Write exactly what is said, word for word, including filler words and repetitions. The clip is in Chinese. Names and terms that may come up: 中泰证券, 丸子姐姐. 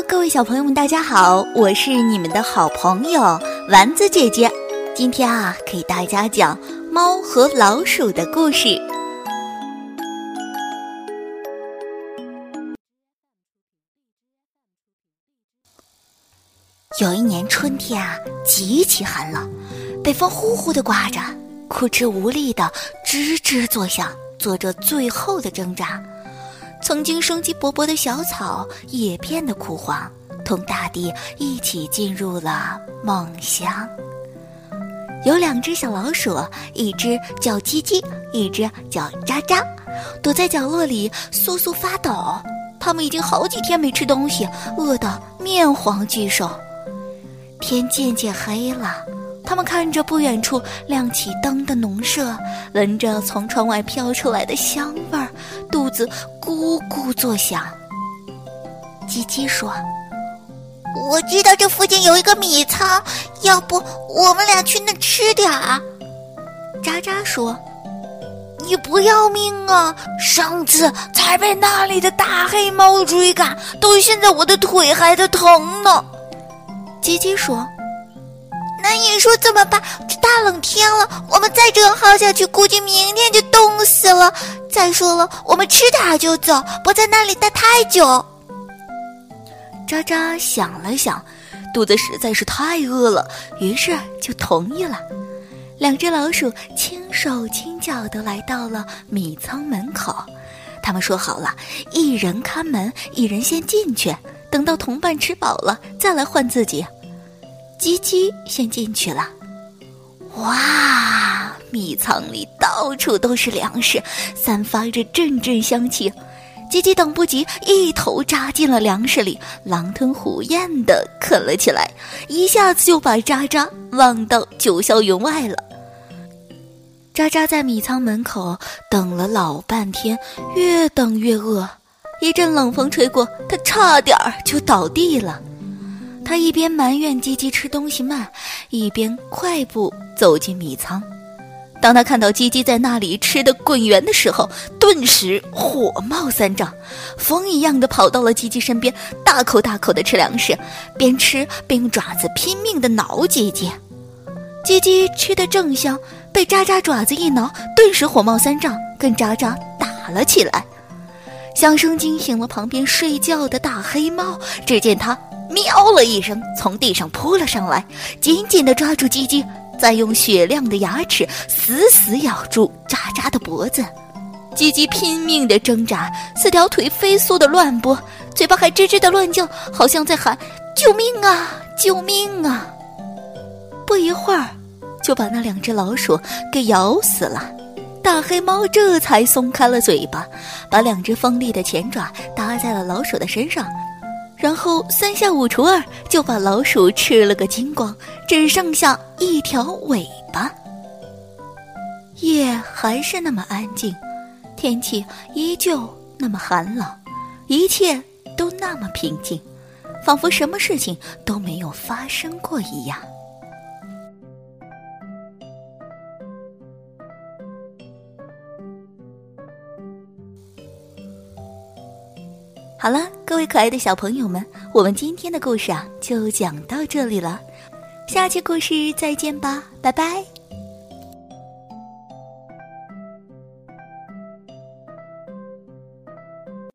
喽，各位小朋友们，大家好，我是你们的好朋友丸子姐姐。今天啊，给大家讲猫和老鼠的故事。有一年春天啊，极其寒冷，北风呼呼地刮着，枯枝无力地吱吱作响，做着最后的挣扎。曾经生机勃勃的小草也变得枯黄，同大地一起进入了梦乡。有两只小老鼠，一只叫叽叽，一只叫喳喳，躲在角落里簌簌发抖。它们已经好几天没吃东西，饿得面黄俱瘦。天渐渐黑了，它们看着不远处亮起灯的农舍，闻着从窗外飘出来的香味儿，肚子咕咕作响。叽叽说：“我知道这附近有一个米仓，要不我们俩去那吃点儿。”喳喳说：“你不要命啊！上次才被那里的大黑猫追赶，到现在我的腿还在疼呢。”叽叽说：“那你说怎么办？这大冷天了，我们再这样耗下去，估计明天就冻死了。再说了，我们吃点就走，不在那里待太久。”喳喳想了想，肚子实在是太饿了，于是就同意了。两只老鼠轻手轻脚地来到了米仓门口，他们说好了，一人看门，一人先进去，等到同伴吃饱了再来换自己。叽叽先进去了。哇，米仓里到处都是粮食，散发着阵阵香气。叽叽等不及，一头扎进了粮食里，狼吞虎咽地啃了起来，一下子就把喳喳忘到九霄云外了。喳喳在米仓门口等了老半天，越等越饿，一阵冷风吹过，他差点就倒地了。他一边埋怨叽叽吃东西慢，一边快步走进米仓。当他看到叽叽在那里吃得滚圆的时候，顿时火冒三丈，风一样地跑到了叽叽身边，大口大口地吃粮食，边吃边用爪子拼命地挠叽叽。叽叽吃得正香，被喳喳爪子一挠，顿时火冒三丈，跟喳喳打了起来。响声惊醒了旁边睡觉的大黑猫，只见它喵了一声，从地上扑了上来，紧紧地抓住叽叽，再用雪亮的牙齿死死咬住喳喳的脖子。叽叽拼命地挣扎，四条腿飞速地乱拨，嘴巴还吱吱地乱叫，好像在喊救命啊救命啊。不一会儿就把那两只老鼠给咬死了。大黑猫这才松开了嘴巴，把两只锋利的前爪搭在了老鼠的身上，然后三下五除二就把老鼠吃了个精光，只剩下一条尾巴。夜还是那么安静，天气依旧那么寒冷，一切都那么平静，仿佛什么事情都没有发生过一样。好了，各位可爱的小朋友们，我们今天的故事啊，就讲到这里了，下期故事再见吧，拜拜。